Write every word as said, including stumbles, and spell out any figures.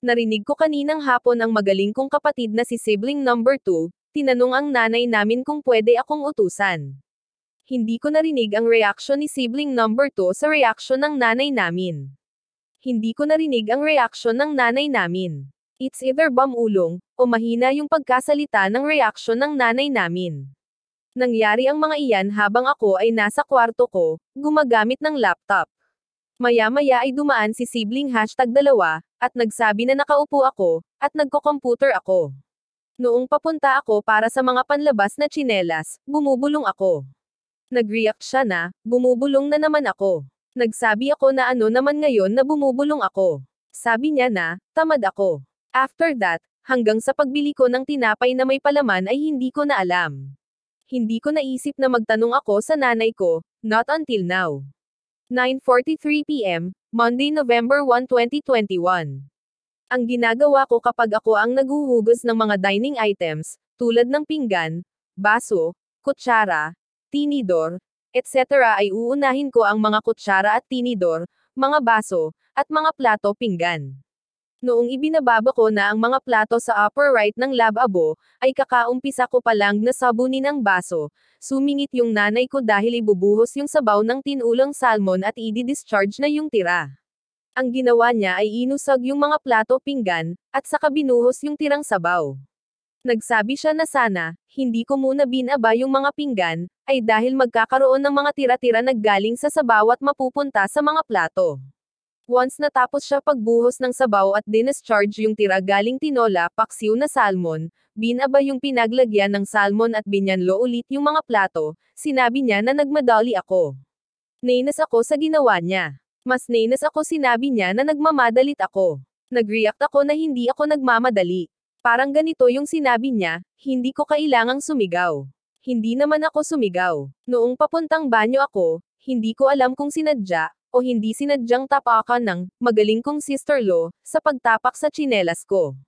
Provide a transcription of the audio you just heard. Narinig ko kaninang hapon ang magaling kong kapatid na si sibling number two, tinanong ang nanay namin kung pwede akong utusan. Hindi ko narinig ang reaction ni sibling number two sa reaction ng nanay namin. Hindi ko narinig ang reaction ng nanay namin. It's either bamulong, o mahina yung pagkasalita ng reaksyon ng nanay namin. Nangyari ang mga iyan habang ako ay nasa kwarto ko, gumagamit ng laptop. Maya-maya ay dumaan si sibling hashtag dalawa, at nagsabi na nakaupo ako, at nagko-computer ako. Noong papunta ako para sa mga panlabas na tsinelas, bumubulong ako. Nag-react siya na, bumubulong na naman ako. Nagsabi ako na ano naman ngayon na bumubulong ako. Sabi niya na, tamad ako. After that, hanggang sa pagbili ko ng tinapay na may palaman ay hindi ko na alam. Hindi ko naisip na magtanong ako sa nanay ko, not until now. nine forty-three p m, Monday, November first, twenty twenty-one. Ang ginagawa ko kapag ako ang naghuhugas ng mga dining items, tulad ng pinggan, baso, kutsara, tinidor, et cetera ay uunahin ko ang mga kutsara at tinidor, mga baso, at mga plato pinggan. Noong ibinababa ko na ang mga plato sa upper right ng lababo, ay kakaumpisa ko palang na sabunin ang baso, sumingit yung nanay ko dahil ibubuhos yung sabaw ng tinulang salmon at i-discharge na yung tira. Ang ginawa niya ay inusog yung mga plato pinggan, at saka binuhos yung tirang sabaw. Nagsabi siya na sana, hindi ko muna binaba yung mga pinggan, ay dahil magkakaroon ng mga tira-tira naggaling sa sabaw at mapupunta sa mga plato. Once natapos siya pagbuhos ng sabaw at dinischarge yung tira galing tinola, paksiw na salmon, binaba yung pinaglagyan ng salmon at binyanlo ulit yung mga plato, sinabi niya na nagmadali ako. Nainas ako sa ginawa niya. Mas nainas ako sinabi niya na nagmamadalit ako. Nag-react ako na hindi ako nagmamadali. Parang ganito yung sinabi niya, hindi ko kailangang sumigaw. Hindi naman ako sumigaw. Noong papuntang banyo ako, hindi ko alam kung sinadya, o hindi sinadyang tapakan ng magaling kong sister-in-law sa pagtapak sa tsinelas ko.